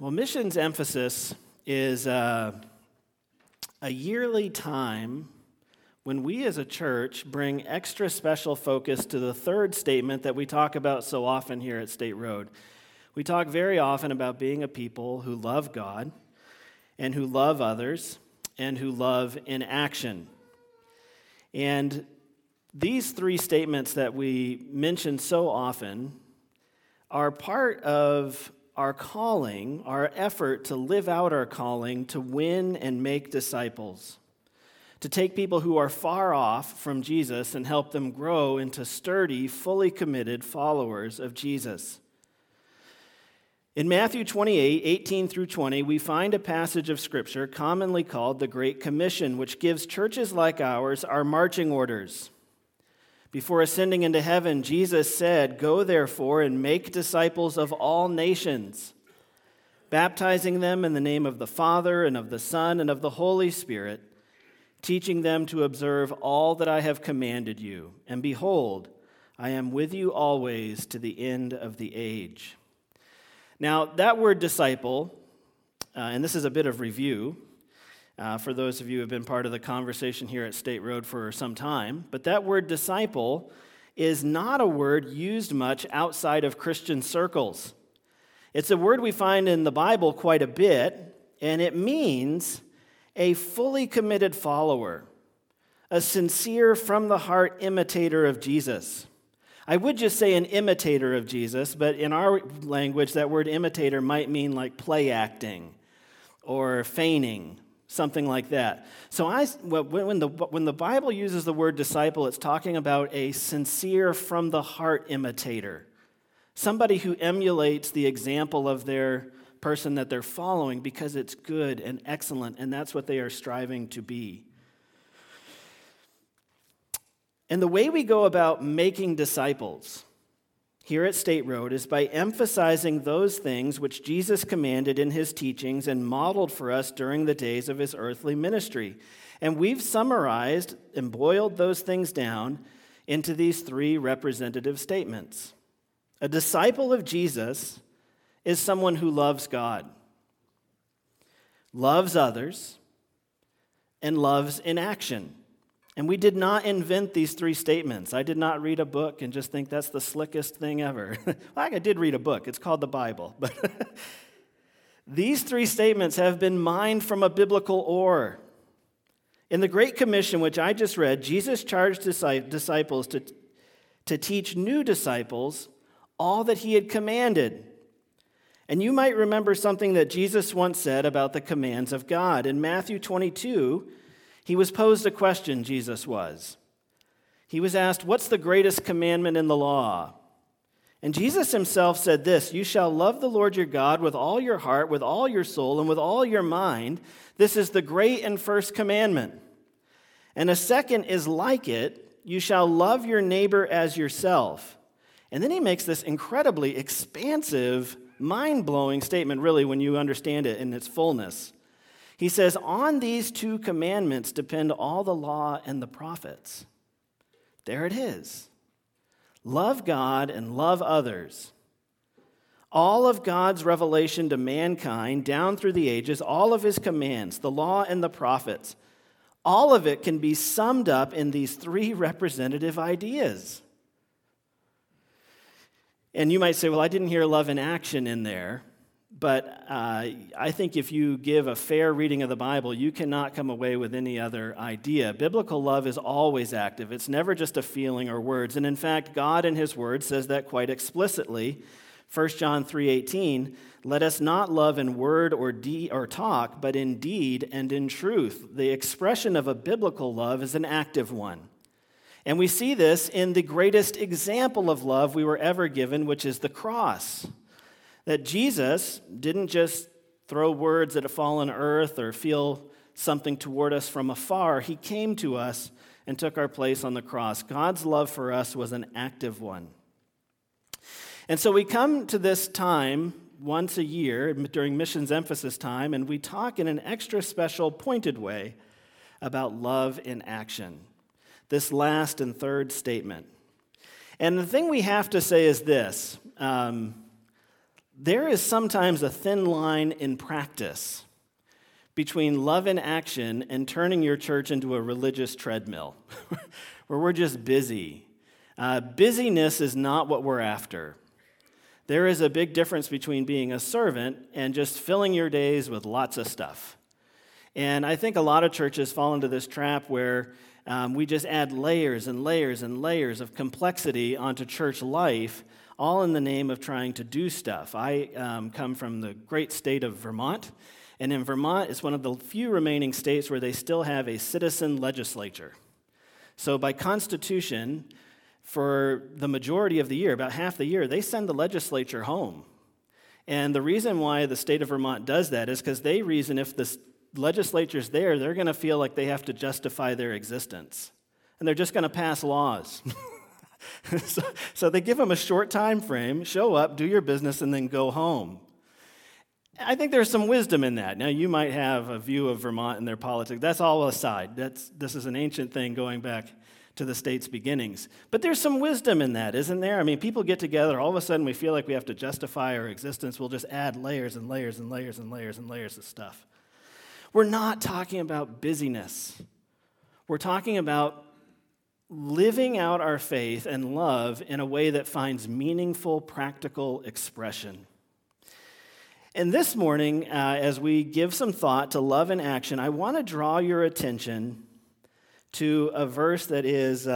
Well, missions emphasis is a yearly time when we as a church bring extra special focus to the third statement that we talk about so often here at State Road. We talk very often about being a people who love God and who love others and who love in action. And these three statements that we mention so often are part of our calling, our effort to live out our calling to win and make disciples, to take people who are far off from Jesus and help them grow into sturdy, fully committed followers of Jesus. In Matthew 28:18-20, we find a passage of Scripture commonly called the Great Commission, which gives churches like ours our marching orders. Before ascending into heaven, Jesus said, "Go therefore and make disciples of all nations, baptizing them in the name of the Father and of the Son and of the Holy Spirit, teaching them to observe all that I have commanded you. And behold, I am with you always to the end of the age." Now, that word disciple, and this is a bit of review for those of you who have been part of the conversation here at State Road for some time, but that word disciple is not a word used much outside of Christian circles. It's a word we find in the Bible quite a bit, and it means a fully committed follower, a sincere, from-the-heart imitator of Jesus. I would just say an imitator of Jesus, but in our language, that word imitator might mean like play acting or feigning, something like that. So when the Bible uses the word disciple, it's talking about a sincere, from-the-heart imitator, somebody who emulates the example of their person that they're following because it's good and excellent, and that's what they are striving to be. And the way we go about making disciples here at State Road is by emphasizing those things which Jesus commanded in his teachings and modeled for us during the days of his earthly ministry. And we've summarized and boiled those things down into these three representative statements. A disciple of Jesus is someone who loves God, loves others, and loves in action. And we did not invent these three statements. I did not read a book and just think that's the slickest thing ever. I did read a book. It's called the Bible. But these three statements have been mined from a biblical ore. In the Great Commission, which I just read, Jesus charged disciples to teach new disciples all that he had commanded. And you might remember something that Jesus once said about the commands of God. In Matthew 22, he was posed a question, Jesus was. He was asked, "What's the greatest commandment in the law?" And Jesus himself said this, "You shall love the Lord your God with all your heart, with all your soul, and with all your mind. This is the great and first commandment. And a second is like it, you shall love your neighbor as yourself." And then he makes this incredibly expansive, mind-blowing statement, really, when you understand it in its fullness. He says, "On these two commandments depend all the law and the prophets." There it is. Love God and love others. All of God's revelation to mankind down through the ages, all of his commands, the law and the prophets, all of it can be summed up in these three representative ideas. And you might say, "Well, I didn't hear love in action in there." But I think if you give a fair reading of the Bible, you cannot come away with any other idea. Biblical love is always active. It's never just a feeling or words. And in fact, God in his word says that quite explicitly. 1 John 3:18, "Let us not love in word or talk, but in deed and in truth." The expression of a biblical love is an active one. And we see this in the greatest example of love we were ever given, which is the cross. That Jesus didn't just throw words at a fallen earth or feel something toward us from afar. He came to us and took our place on the cross. God's love for us was an active one. And so we come to this time once a year during missions emphasis time, and we talk in an extra special, pointed way about love in action, this last and third statement. And the thing we have to say is this. There is sometimes a thin line in practice between love in action and turning your church into a religious treadmill where we're just busy. Busyness is not what we're after. There is a big difference between being a servant and just filling your days with lots of stuff. And I think a lot of churches fall into this trap where we just add layers and layers and layers of complexity onto church life, all in the name of trying to do stuff. I come from the great state of Vermont, and in Vermont, it's one of the few remaining states where they still have a citizen legislature. So by constitution, for the majority of the year, about half the year, they send the legislature home. And the reason why the state of Vermont does that is because they reason if the legislature's there, they're going to feel like they have to justify their existence. And they're just going to pass laws. So they give them a short time frame, show up, do your business, and then go home. I think there's some wisdom in that. Now, you might have a view of Vermont and their politics. That's all aside. This is an ancient thing going back to the state's beginnings. But there's some wisdom in that, isn't there? I mean, people get together. All of a sudden, we feel like we have to justify our existence. We'll just add layers and layers and layers and layers and layers of stuff. We're not talking about busyness. We're talking about living out our faith and love in a way that finds meaningful, practical expression. And this morning, as we give some thought to love in action, I want to draw your attention to a verse that is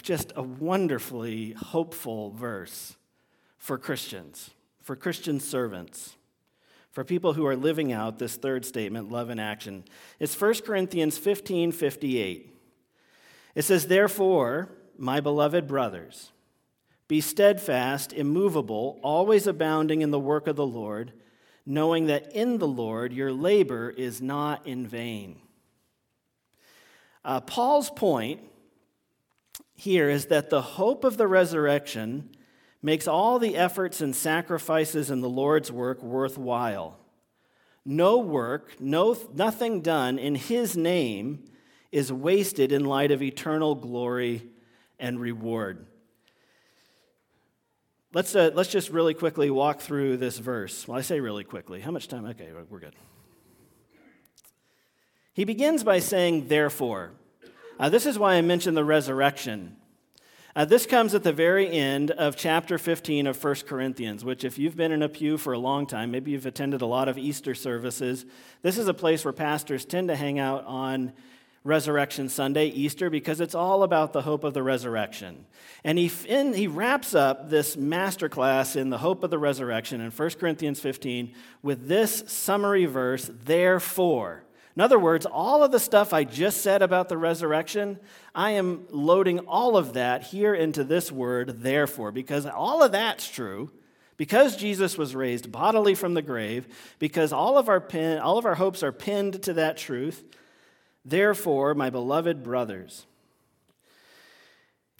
just a wonderfully hopeful verse for Christian servants, for people who are living out this third statement, love in action. It's 1 Corinthians 15:58. It says, "Therefore, my beloved brothers, be steadfast, immovable, always abounding in the work of the Lord, knowing that in the Lord your labor is not in vain." Paul's point here is that the hope of the resurrection makes all the efforts and sacrifices in the Lord's work worthwhile. No work, nothing done in his name is wasted in light of eternal glory and reward. Let's just really quickly walk through this verse. Well, I say really quickly. How much time? Okay, we're good. He begins by saying, "Therefore." This is why I mentioned the resurrection. This comes at the very end of chapter 15 of 1 Corinthians, which if you've been in a pew for a long time, maybe you've attended a lot of Easter services, this is a place where pastors tend to hang out on Resurrection Sunday, Easter, because it's all about the hope of the resurrection. And he wraps up this masterclass in the hope of the resurrection in 1 Corinthians 15 with this summary verse, "Therefore." In other words, all of the stuff I just said about the resurrection, I am loading all of that here into this word, "therefore," because all of that's true, because Jesus was raised bodily from the grave, because all of our hopes are pinned to that truth. Therefore, my beloved brothers.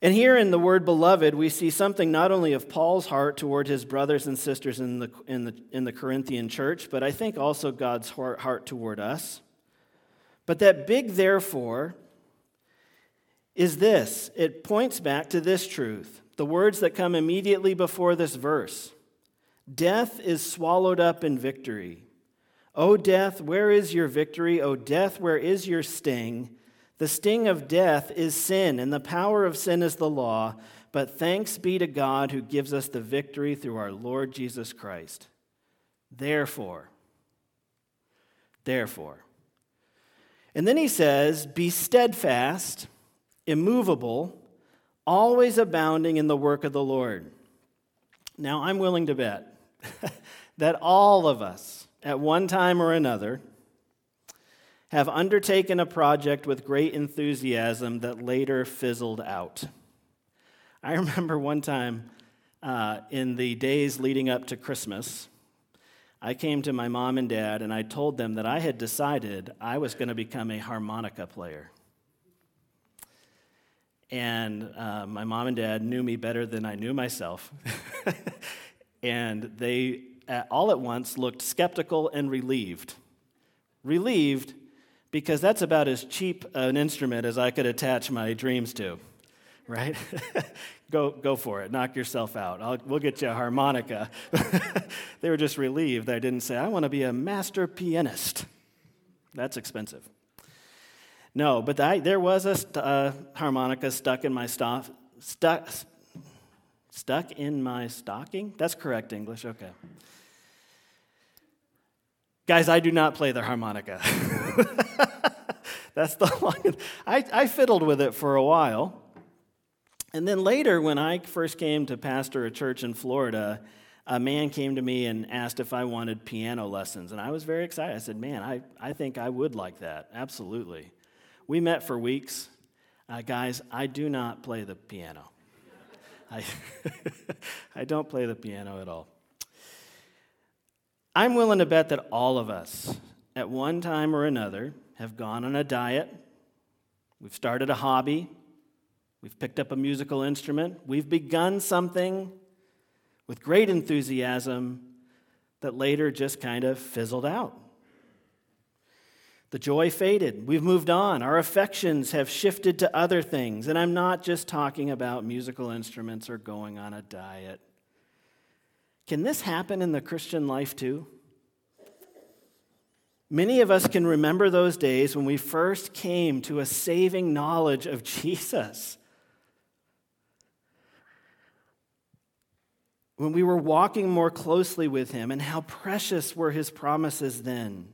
And here in the word "beloved," we see something not only of Paul's heart toward his brothers and sisters in the Corinthian church, but I think also God's heart toward us. But that big "therefore" is this. It points back to this truth, the words that come immediately before this verse. "Death is swallowed up in victory. O death, where is your victory? O death, where is your sting? The sting of death is sin, and the power of sin is the law. But thanks be to God who gives us the victory through our Lord Jesus Christ." Therefore. Therefore. And then he says, "Be steadfast, immovable, always abounding in the work of the Lord." Now, I'm willing to bet that all of us, at one time or another, have undertaken a project with great enthusiasm that later fizzled out. I remember one time in the days leading up to Christmas, I came to my mom and dad and I told them that I had decided I was going to become a harmonica player. And my mom and dad knew me better than I knew myself. And they all at once looked skeptical and relieved. Relieved because that's about as cheap an instrument as I could attach my dreams to. right? Go for it. Knock yourself out. We'll get you a harmonica. They were just relieved that I didn't say, I want to be a master pianist. That's expensive. No, but there was a harmonica stuck in my stocking? That's correct English, okay. Guys, I do not play the harmonica. That's the longest. I fiddled with it for a while. And then later, when I first came to pastor a church in Florida, a man came to me and asked if I wanted piano lessons. And I was very excited. I said, man, I think I would like that. Absolutely. We met for weeks. Guys, I do not play the piano. I don't play the piano at all. I'm willing to bet that all of us, at one time or another, have gone on a diet, we've started a hobby, we've picked up a musical instrument, we've begun something with great enthusiasm that later just kind of fizzled out. The joy faded. We've moved on. Our affections have shifted to other things. And I'm not just talking about musical instruments or going on a diet. Can this happen in the Christian life too? Many of us can remember those days when we first came to a saving knowledge of Jesus. When we were walking more closely with him, and how precious were his promises then.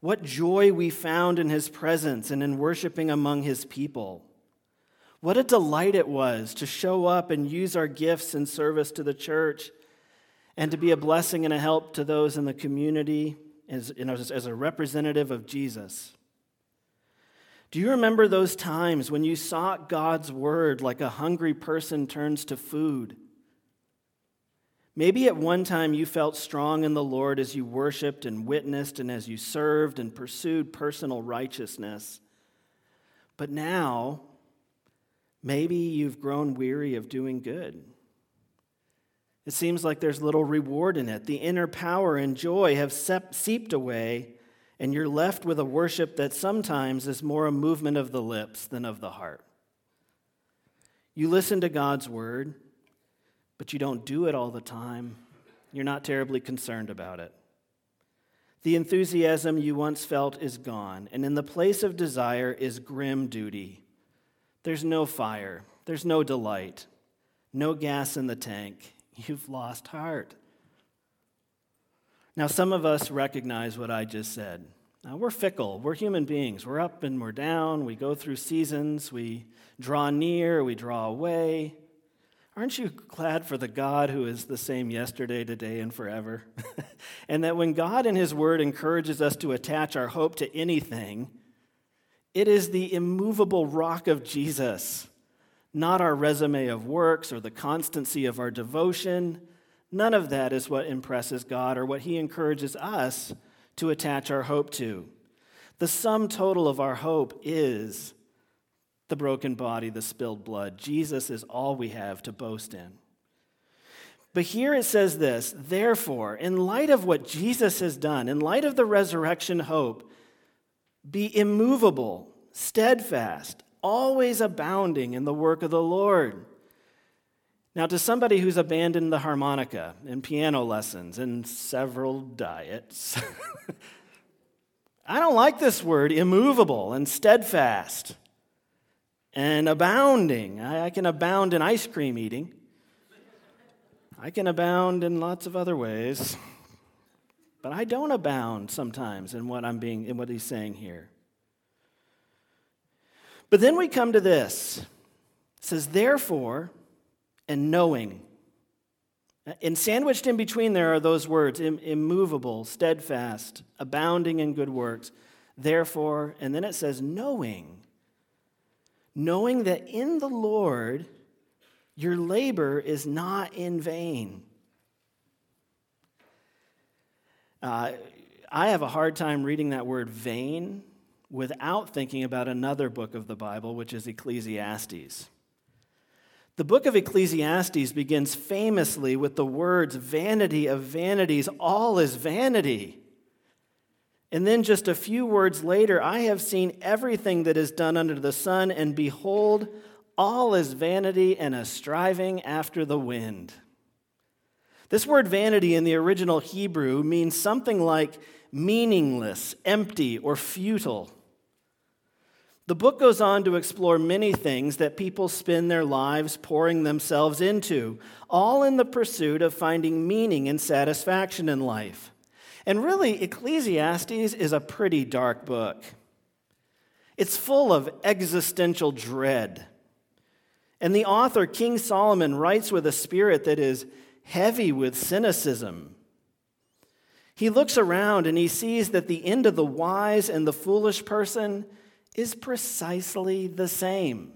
What joy we found in his presence and in worshiping among his people. What a delight it was to show up and use our gifts in service to the church and to be a blessing and a help to those in the community as a representative of Jesus. Do you remember those times when you sought God's word like a hungry person turns to food? Maybe at one time you felt strong in the Lord as you worshiped and witnessed and as you served and pursued personal righteousness. But now, maybe you've grown weary of doing good. It seems like there's little reward in it. The inner power and joy have seeped away, and you're left with a worship that sometimes is more a movement of the lips than of the heart. You listen to God's word, but you don't do it all the time. You're not terribly concerned about it. The enthusiasm you once felt is gone, and in the place of desire is grim duty. There's no fire. There's no delight. No gas in the tank. You've lost heart. Now, some of us recognize what I just said. Now, we're fickle. We're human beings. We're up and we're down. We go through seasons. We draw near. We draw away. Aren't you glad for the God who is the same yesterday, today, and forever? And that when God in his word encourages us to attach our hope to anything, it is the immovable rock of Jesus, not our resume of works or the constancy of our devotion. None of that is what impresses God or what he encourages us to attach our hope to. The sum total of our hope is the broken body, the spilled blood. Jesus is all we have to boast in. But here it says this, therefore, in light of what Jesus has done, in light of the resurrection hope, be immovable, steadfast, always abounding in the work of the Lord. Now, to somebody who's abandoned the harmonica and piano lessons and several diets, I don't like this word, immovable and steadfast. And abounding. I can abound in ice cream eating. I can abound in lots of other ways. But I don't abound sometimes in what he's saying here. But then we come to this. It says, therefore, and knowing. And sandwiched in between there are those words, immovable, steadfast, abounding in good works. Therefore, and then it says, knowing. Knowing that in the Lord, your labor is not in vain. I have a hard time reading that word vain without thinking about another book of the Bible, which is Ecclesiastes. The book of Ecclesiastes begins famously with the words, vanity of vanities, all is vanity. And then just a few words later, I have seen everything that is done under the sun, and behold, all is vanity and a striving after the wind. This word vanity in the original Hebrew means something like meaningless, empty, or futile. The book goes on to explore many things that people spend their lives pouring themselves into, all in the pursuit of finding meaning and satisfaction in life. And really, Ecclesiastes is a pretty dark book. It's full of existential dread. And the author, King Solomon, writes with a spirit that is heavy with cynicism. He looks around and he sees that the end of the wise and the foolish person is precisely the same.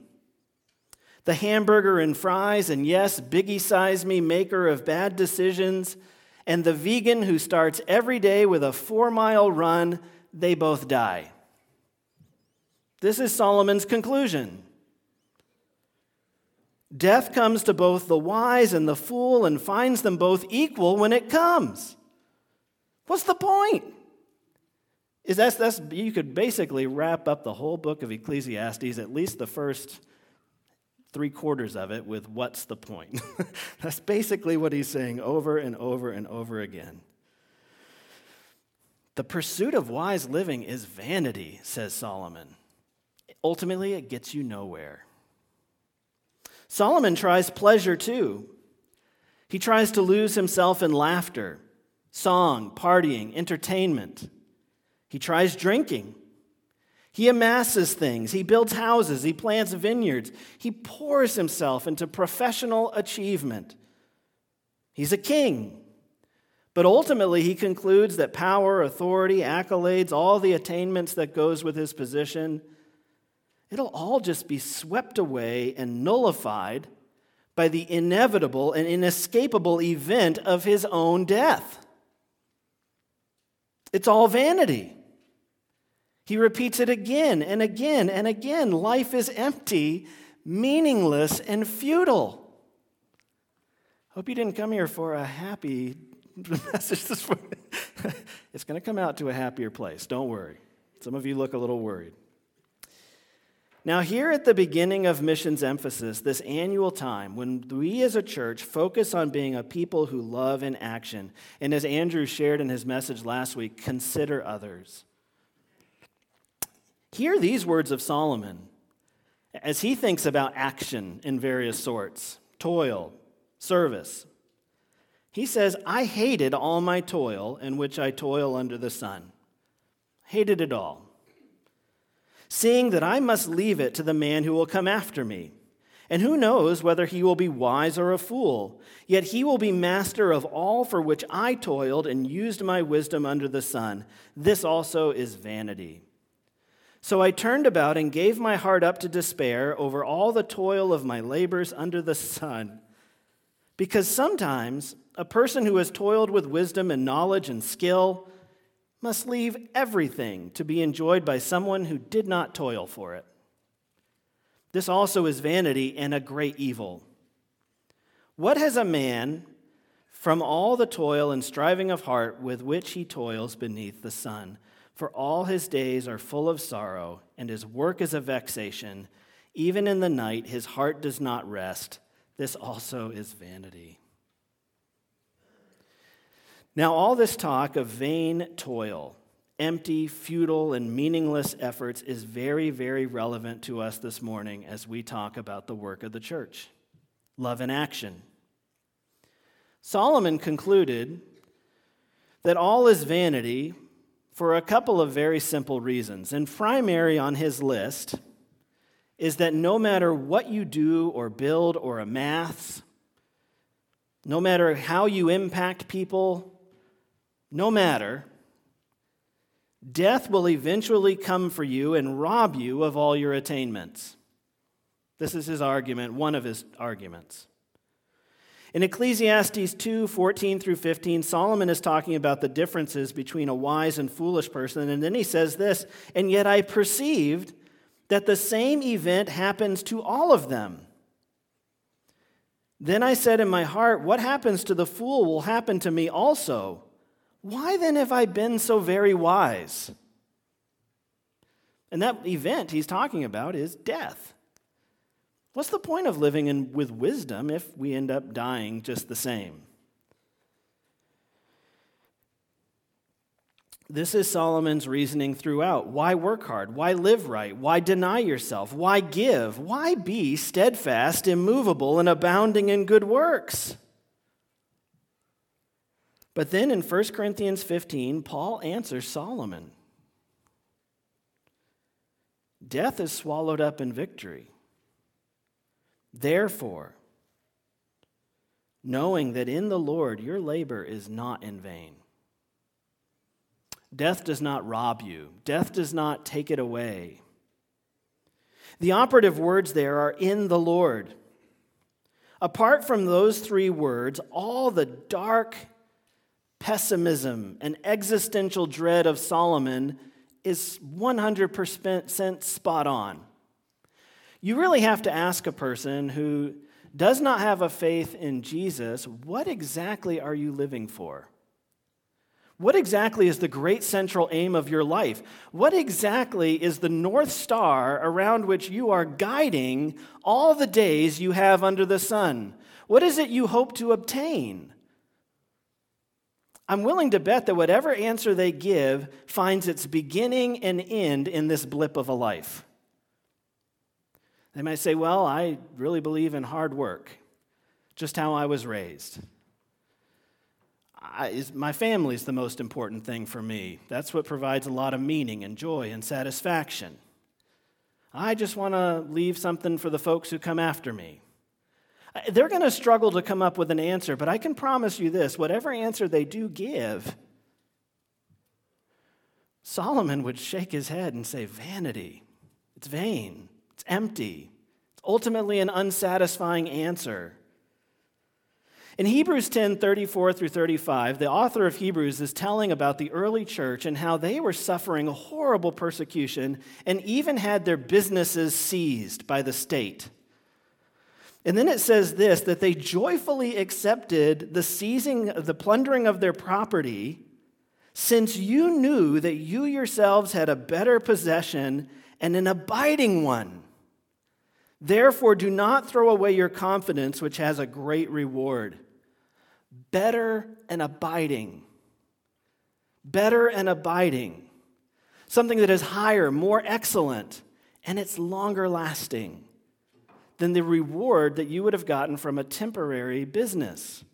The hamburger and fries and, yes, biggie size me maker of bad decisions, and the vegan who starts every day with a 4-mile run, they both die. This is Solomon's conclusion. Death comes to both the wise and the fool and finds them both equal when it comes. What's the point? You could basically wrap up the whole book of Ecclesiastes, at least the first 3/4 of it, with what's the point? That's basically what he's saying over and over and over again. The pursuit of wise living is vanity, says Solomon. Ultimately, it gets you nowhere. Solomon tries pleasure too. He tries to lose himself in laughter, song, partying, entertainment. He tries drinking. He amasses things. He builds houses. He plants vineyards. He pours himself into professional achievement. He's a king. But ultimately, he concludes that power, authority, accolades, all the attainments that goes with his position, it'll all just be swept away and nullified by the inevitable and inescapable event of his own death. It's all vanity. He repeats it again and again and again. Life is empty, meaningless, and futile. Hope you didn't come here for a happy message this morning. It's going to come out to a happier place. Don't worry. Some of you look a little worried. Now, here at the beginning of Missions Emphasis, this annual time, when we as a church focus on being a people who love in action, and as Andrew shared in his message last week, consider others. Hear these words of Solomon as he thinks about action in various sorts, toil, service. He says, I hated all my toil in which I toil under the sun. Hated it all. Seeing that I must leave it to the man who will come after me. And who knows whether he will be wise or a fool, yet he will be master of all for which I toiled and used my wisdom under the sun. This also is vanity. So I turned about and gave my heart up to despair over all the toil of my labors under the sun. Because sometimes a person who has toiled with wisdom and knowledge and skill must leave everything to be enjoyed by someone who did not toil for it. This also is vanity and a great evil. What has a man from all the toil and striving of heart with which he toils beneath the sun? For all his days are full of sorrow, and his work is a vexation. Even in the night his heart does not rest. This also is vanity. Now, all this talk of vain toil, empty, futile, and meaningless efforts is very, very relevant to us this morning as we talk about the work of the church, love in action. Solomon concluded that all is vanity for a couple of very simple reasons, and primary on his list is that no matter what you do or build or amass, no matter how you impact people, no matter, death will eventually come for you and rob you of all your attainments. This is his argument, one of his arguments. In Ecclesiastes 2:14-15, Solomon is talking about the differences between a wise and foolish person, and then he says this, and yet I perceived that the same event happens to all of them. Then I said in my heart, what happens to the fool will happen to me also. Why then have I been so very wise? And that event he's talking about is death. What's the point of living with wisdom if we end up dying just the same? This is Solomon's reasoning throughout. Why work hard? Why live right? Why deny yourself? Why give? Why be steadfast, immovable, and abounding in good works? But then in 1 Corinthians 15, Paul answers Solomon. Death is swallowed up in victory. Therefore, knowing that in the Lord your labor is not in vain. Death does not rob you. Death does not take it away. The operative words there are in the Lord. Apart from those three words, all the dark pessimism and existential dread of Solomon is 100% spot on. You really have to ask a person who does not have a faith in Jesus, what exactly are you living for? What exactly is the great central aim of your life? What exactly is the North Star around which you are guiding all the days you have under the sun? What is it you hope to obtain? I'm willing to bet that whatever answer they give finds its beginning and end in this blip of a life. They might say, well, I really believe in hard work, just how I was raised. My family's the most important thing for me. That's what provides a lot of meaning and joy and satisfaction. I just want to leave something for the folks who come after me. They're going to struggle to come up with an answer, but I can promise you this, whatever answer they do give, Solomon would shake his head and say, vanity, it's vain, it's empty, it's ultimately an unsatisfying answer. In Hebrews 10:34-35, the author of Hebrews is telling about the early church and how they were suffering horrible persecution and even had their businesses seized by the state. And then it says this, that they joyfully accepted the seizing, the plundering of their property, since you knew that you yourselves had a better possession and an abiding one. Therefore, do not throw away your confidence, which has a great reward. Better and abiding. Better and abiding. Something that is higher, more excellent, and it's longer lasting than the reward that you would have gotten from a temporary business.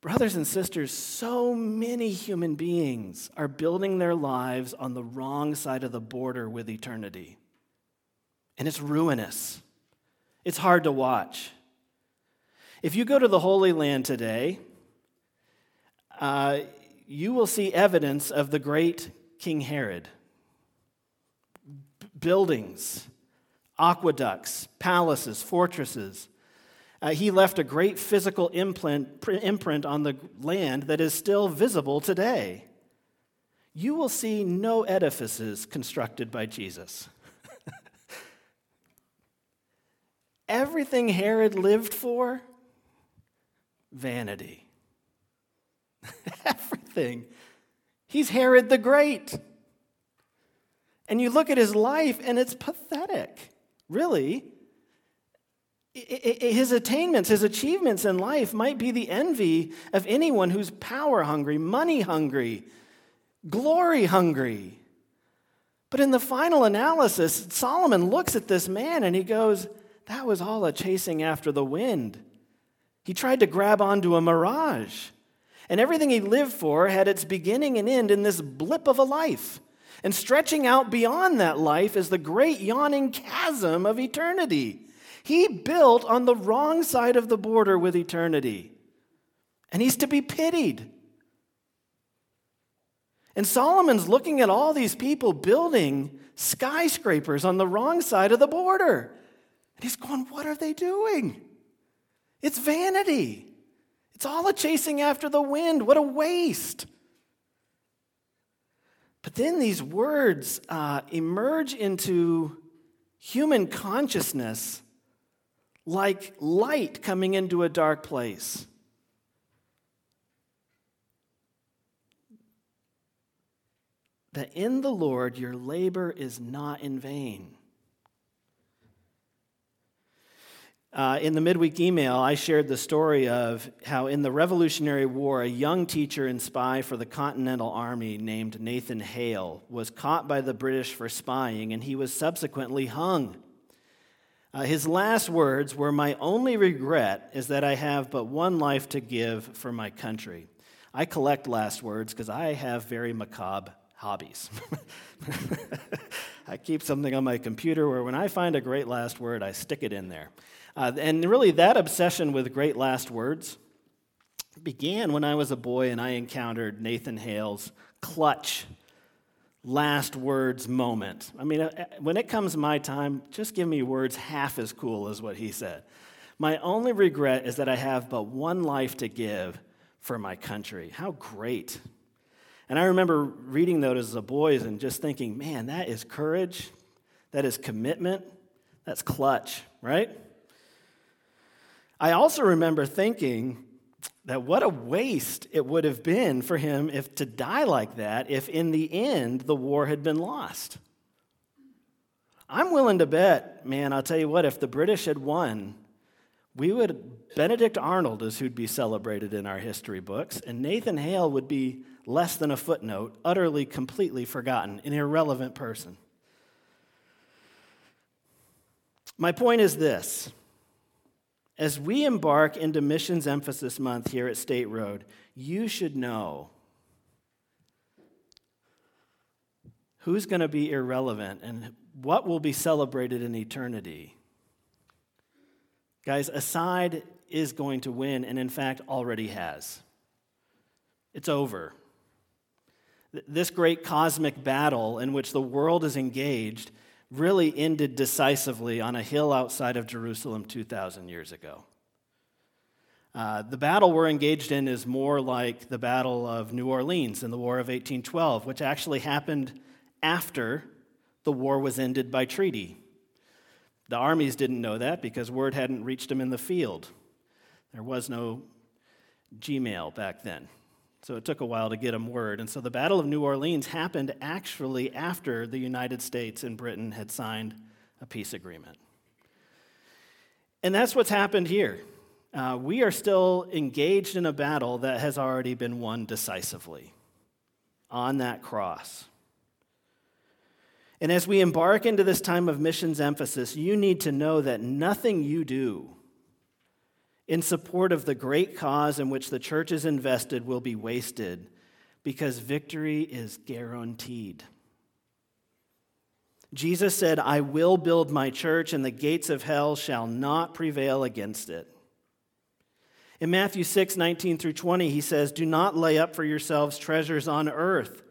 Brothers and sisters, so many human beings are building their lives on the wrong side of the border with eternity. And it's ruinous. It's hard to watch. If you go to the Holy Land today, you will see evidence of the great King Herod. Buildings. Aqueducts, palaces, fortresses. He left a great physical imprint on the land that is still visible today. You will see no edifices constructed by Jesus. Everything Herod lived for, vanity. Everything. He's Herod the Great. And you look at his life and it's pathetic. Really, his attainments, his achievements in life might be the envy of anyone who's power-hungry, money-hungry, glory-hungry. But in the final analysis, Solomon looks at this man and he goes, that was all a chasing after the wind. He tried to grab onto a mirage. And everything he lived for had its beginning and end in this blip of a life. And stretching out beyond that life is the great yawning chasm of eternity. He built on the wrong side of the border with eternity. And he's to be pitied. And Solomon's looking at all these people building skyscrapers on the wrong side of the border. And he's going, what are they doing? It's vanity. It's all a chasing after the wind. What a waste. But then these words emerge into human consciousness like light coming into a dark place. That in the Lord your labor is not in vain. In the midweek email, I shared the story of how in the Revolutionary War, a young teacher and spy for the Continental Army named Nathan Hale was caught by the British for spying, and he was subsequently hung. His last words were, "My only regret is that I have but one life to give for my country." I collect last words because I have very macabre hobbies. I keep something on my computer where when I find a great last word, I stick it in there. And really, that obsession with great last words began when I was a boy and I encountered Nathan Hale's clutch last words moment. I mean, when it comes my time, just give me words half as cool as what he said. "My only regret is that I have but one life to give for my country." How great. And I remember reading those as a boy and just thinking, man, that is courage, that is commitment, that's clutch, right? I also remember thinking that what a waste it would have been for him if to die like that if in the end the war had been lost. I'm willing to bet, man, I'll tell you what, if the British had won, Benedict Arnold is who'd be celebrated in our history books, and Nathan Hale would be less than a footnote, utterly, completely forgotten, an irrelevant person. My point is this. As we embark into Missions Emphasis Month here at State Road, you should know who's going to be irrelevant and what will be celebrated in eternity. Guys, a side is going to win, and in fact, already has. It's over. This great cosmic battle in which the world is engaged really ended decisively on a hill outside of Jerusalem 2,000 years ago. The battle we're engaged in is more like the Battle of New Orleans in the War of 1812, which actually happened after the war was ended by treaty. The armies didn't know that because word hadn't reached them in the field. There was no Gmail back then. So it took a while to get them word. And so the Battle of New Orleans happened actually after the United States and Britain had signed a peace agreement. And that's what's happened here. We are still engaged in a battle that has already been won decisively on that cross. And as we embark into this time of missions emphasis, you need to know that nothing you do in support of the great cause in which the church is invested will be wasted, because victory is guaranteed. Jesus said, "I will build my church, and the gates of hell shall not prevail against it." In Matthew 6:19-20, he says, "Do not lay up for yourselves treasures on earth,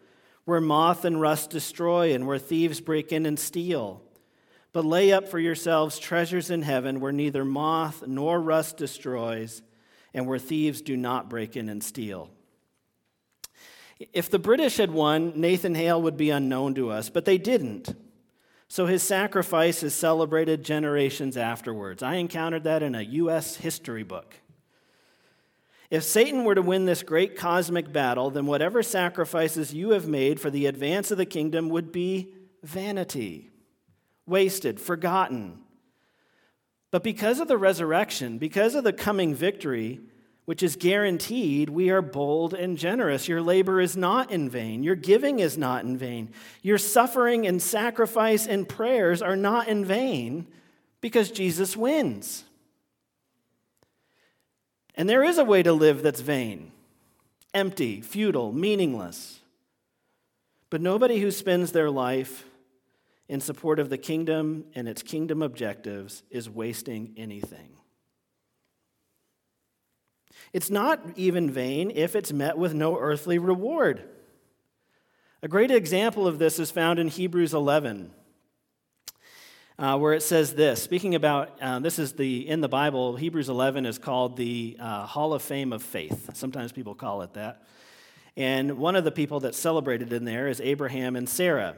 where moth and rust destroy, and where thieves break in and steal. But lay up for yourselves treasures in heaven, where neither moth nor rust destroys, and where thieves do not break in and steal." If the British had won, Nathan Hale would be unknown to us, but they didn't. So his sacrifice is celebrated generations afterwards. I encountered that in a U.S. history book. If Satan were to win this great cosmic battle, then whatever sacrifices you have made for the advance of the kingdom would be vanity, wasted, forgotten. But because of the resurrection, because of the coming victory, which is guaranteed, we are bold and generous. Your labor is not in vain. Your giving is not in vain. Your suffering and sacrifice and prayers are not in vain, because Jesus wins. And there is a way to live that's vain, empty, futile, meaningless. But nobody who spends their life in support of the kingdom and its kingdom objectives is wasting anything. It's not even vain if it's met with no earthly reward. A great example of this is found in Hebrews 11, where it says this, speaking about, in the Bible, Hebrews 11 is called the Hall of Fame of Faith. Sometimes people call it that. And one of the people that's celebrated in there is Abraham and Sarah.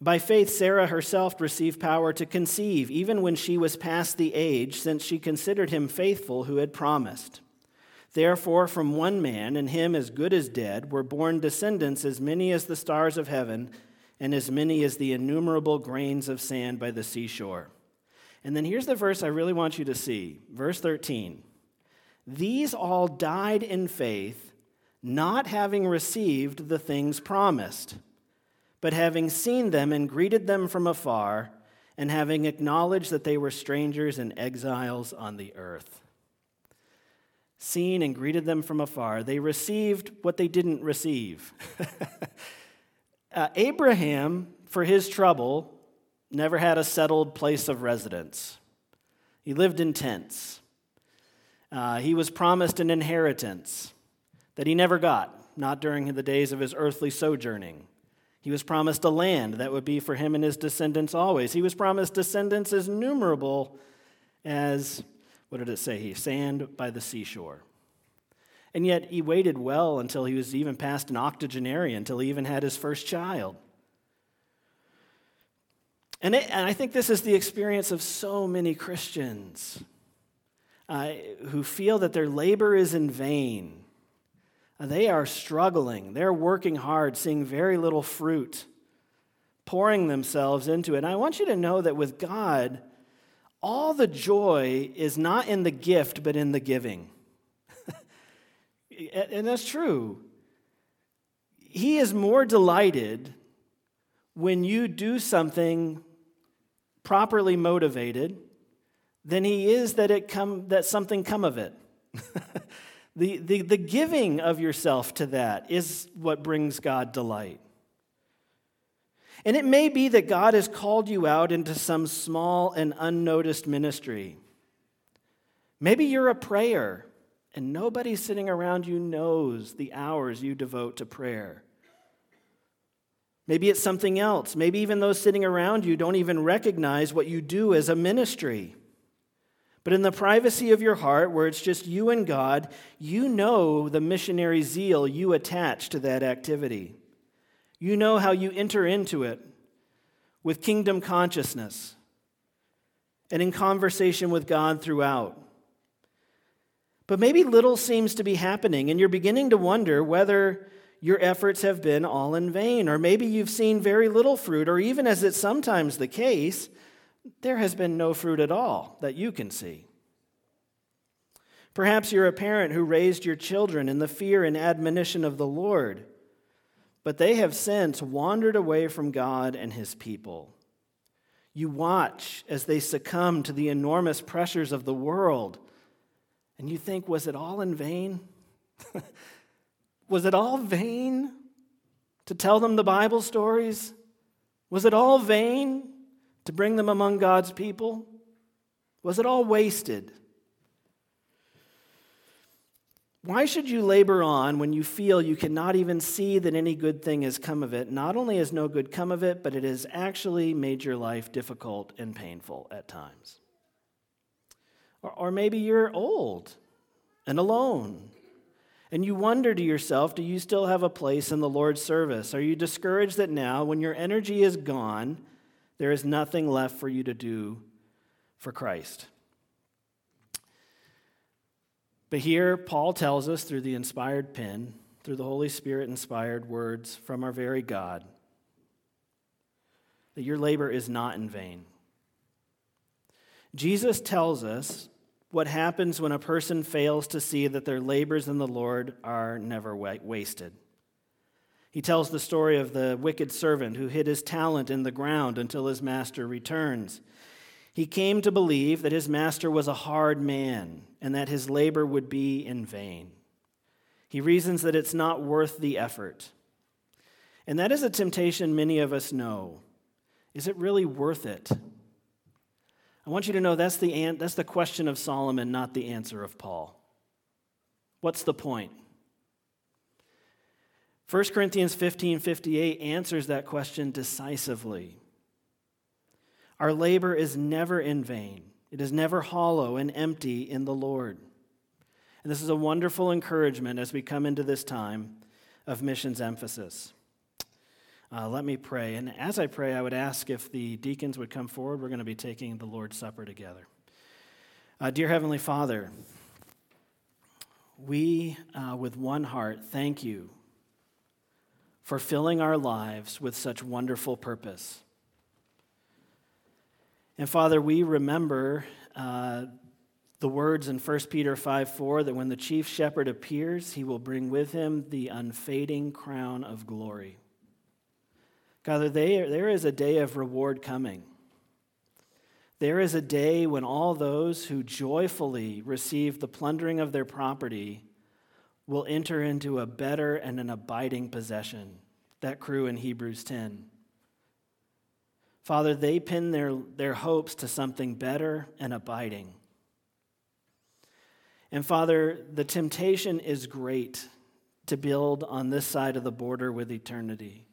By faith, Sarah herself received power to conceive, even when she was past the age, since she considered him faithful who had promised. Therefore, from one man, and him as good as dead, were born descendants as many as the stars of heaven, and as many as the innumerable grains of sand by the seashore. And then here's the verse I really want you to see. Verse 13. These all died in faith, not having received the things promised, but having seen them and greeted them from afar, and having acknowledged that they were strangers and exiles on the earth. Seen and greeted them from afar. They received what they didn't receive. Abraham, for his trouble, never had a settled place of residence. He lived in tents. He was promised an inheritance that he never got, not during the days of his earthly sojourning. He was promised a land that would be for him and his descendants always. He was promised descendants as numerable as, what did it say here? Sand by the seashore. And yet he waited well until he was even past an octogenarian, until he even had his first child. And I think this is the experience of so many Christians who feel that their labor is in vain. They are struggling. They're working hard, seeing very little fruit, pouring themselves into it. And I want you to know that with God, all the joy is not in the gift, but in the giving. And that's true. He is more delighted when you do something properly motivated than he is that something come of it. The giving of yourself to that is what brings God delight. And it may be that God has called you out into some small and unnoticed ministry. Maybe you're a prayer, and nobody sitting around you knows the hours you devote to prayer. Maybe it's something else. Maybe even those sitting around you don't even recognize what you do as a ministry. But in the privacy of your heart, where it's just you and God, you know the missionary zeal you attach to that activity. You know how you enter into it with kingdom consciousness and in conversation with God throughout. But maybe little seems to be happening, and you're beginning to wonder whether your efforts have been all in vain, or maybe you've seen very little fruit, or even as it's sometimes the case, there has been no fruit at all that you can see. Perhaps you're a parent who raised your children in the fear and admonition of the Lord, but they have since wandered away from God and his people. You watch as they succumb to the enormous pressures of the world, and you think, was it all in vain? Was it all vain to tell them the Bible stories? Was it all vain to bring them among God's people? Was it all wasted? Why should you labor on when you feel you cannot even see that any good thing has come of it? Not only has no good come of it, but it has actually made your life difficult and painful at times. Or maybe you're old and alone, and you wonder to yourself, do you still have a place in the Lord's service? Are you discouraged that now, when your energy is gone, there is nothing left for you to do for Christ? But here, Paul tells us through the inspired pen, through the Holy Spirit-inspired words from our very God, that your labor is not in vain. Jesus tells us what happens when a person fails to see that their labors in the Lord are never wasted. He tells the story of the wicked servant who hid his talent in the ground until his master returns. He came to believe that his master was a hard man and that his labor would be in vain. He reasons that it's not worth the effort. And that is a temptation many of us know. Is it really worth it? I want you to know that's the question of Solomon, not the answer of Paul. What's the point? 1 Corinthians 15:58 answers that question decisively. Our labor is never in vain. It is never hollow and empty in the Lord. And this is a wonderful encouragement as we come into this time of missions emphasis. Let me pray. And as I pray, I would ask if the deacons would come forward. We're going to be taking the Lord's Supper together. Dear Heavenly Father, we, with one heart, thank you for filling our lives with such wonderful purpose. And Father, we remember the words in 1 Peter 5:4 that when the chief shepherd appears, he will bring with him the unfading crown of glory. God, there is a day of reward coming. There is a day when all those who joyfully receive the plundering of their property will enter into a better and an abiding possession. That crew in Hebrews 10. Father, they pin their hopes to something better and abiding. And Father, the temptation is great to build on this side of the border with eternity.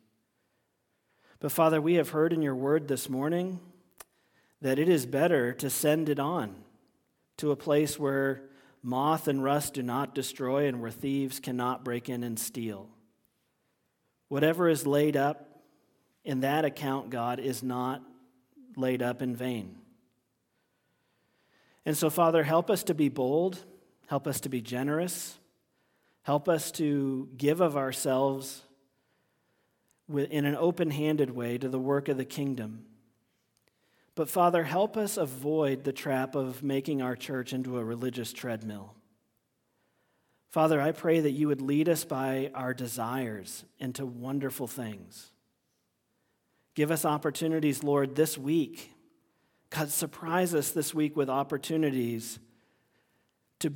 But Father, we have heard in your word this morning that it is better to send it on to a place where moth and rust do not destroy and where thieves cannot break in and steal. Whatever is laid up in that account, God, is not laid up in vain. And so, Father, help us to be bold. Help us to be generous. Help us to give of ourselves in an open-handed way to the work of the kingdom. But, Father, help us avoid the trap of making our church into a religious treadmill. Father, I pray that you would lead us by our desires into wonderful things. Give us opportunities, Lord, this week. God, surprise us this week with opportunities to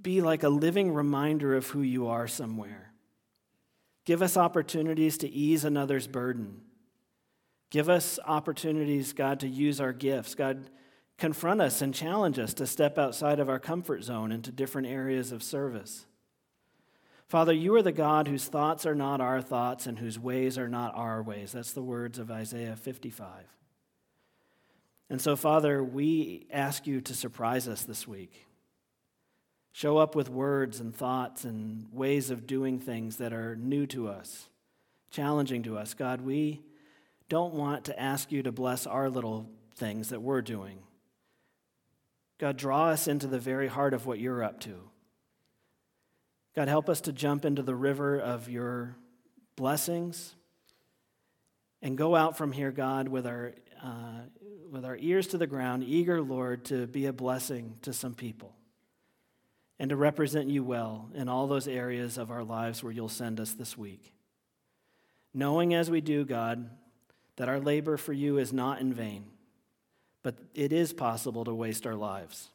be like a living reminder of who you are somewhere. Give us opportunities to ease another's burden. Give us opportunities, God, to use our gifts. God, confront us and challenge us to step outside of our comfort zone into different areas of service. Father, you are the God whose thoughts are not our thoughts and whose ways are not our ways. That's the words of Isaiah 55. And so, Father, we ask you to surprise us this week. Show up with words and thoughts and ways of doing things that are new to us, challenging to us. God, we don't want to ask you to bless our little things that we're doing. God, draw us into the very heart of what you're up to. God, help us to jump into the river of your blessings and go out from here, God, with our ears to the ground, eager, Lord, to be a blessing to some people and to represent you well in all those areas of our lives where you'll send us this week. Knowing as we do, God, that our labor for you is not in vain, but it is possible to waste our lives.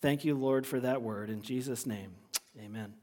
Thank you, Lord, for that word. In Jesus' name, amen.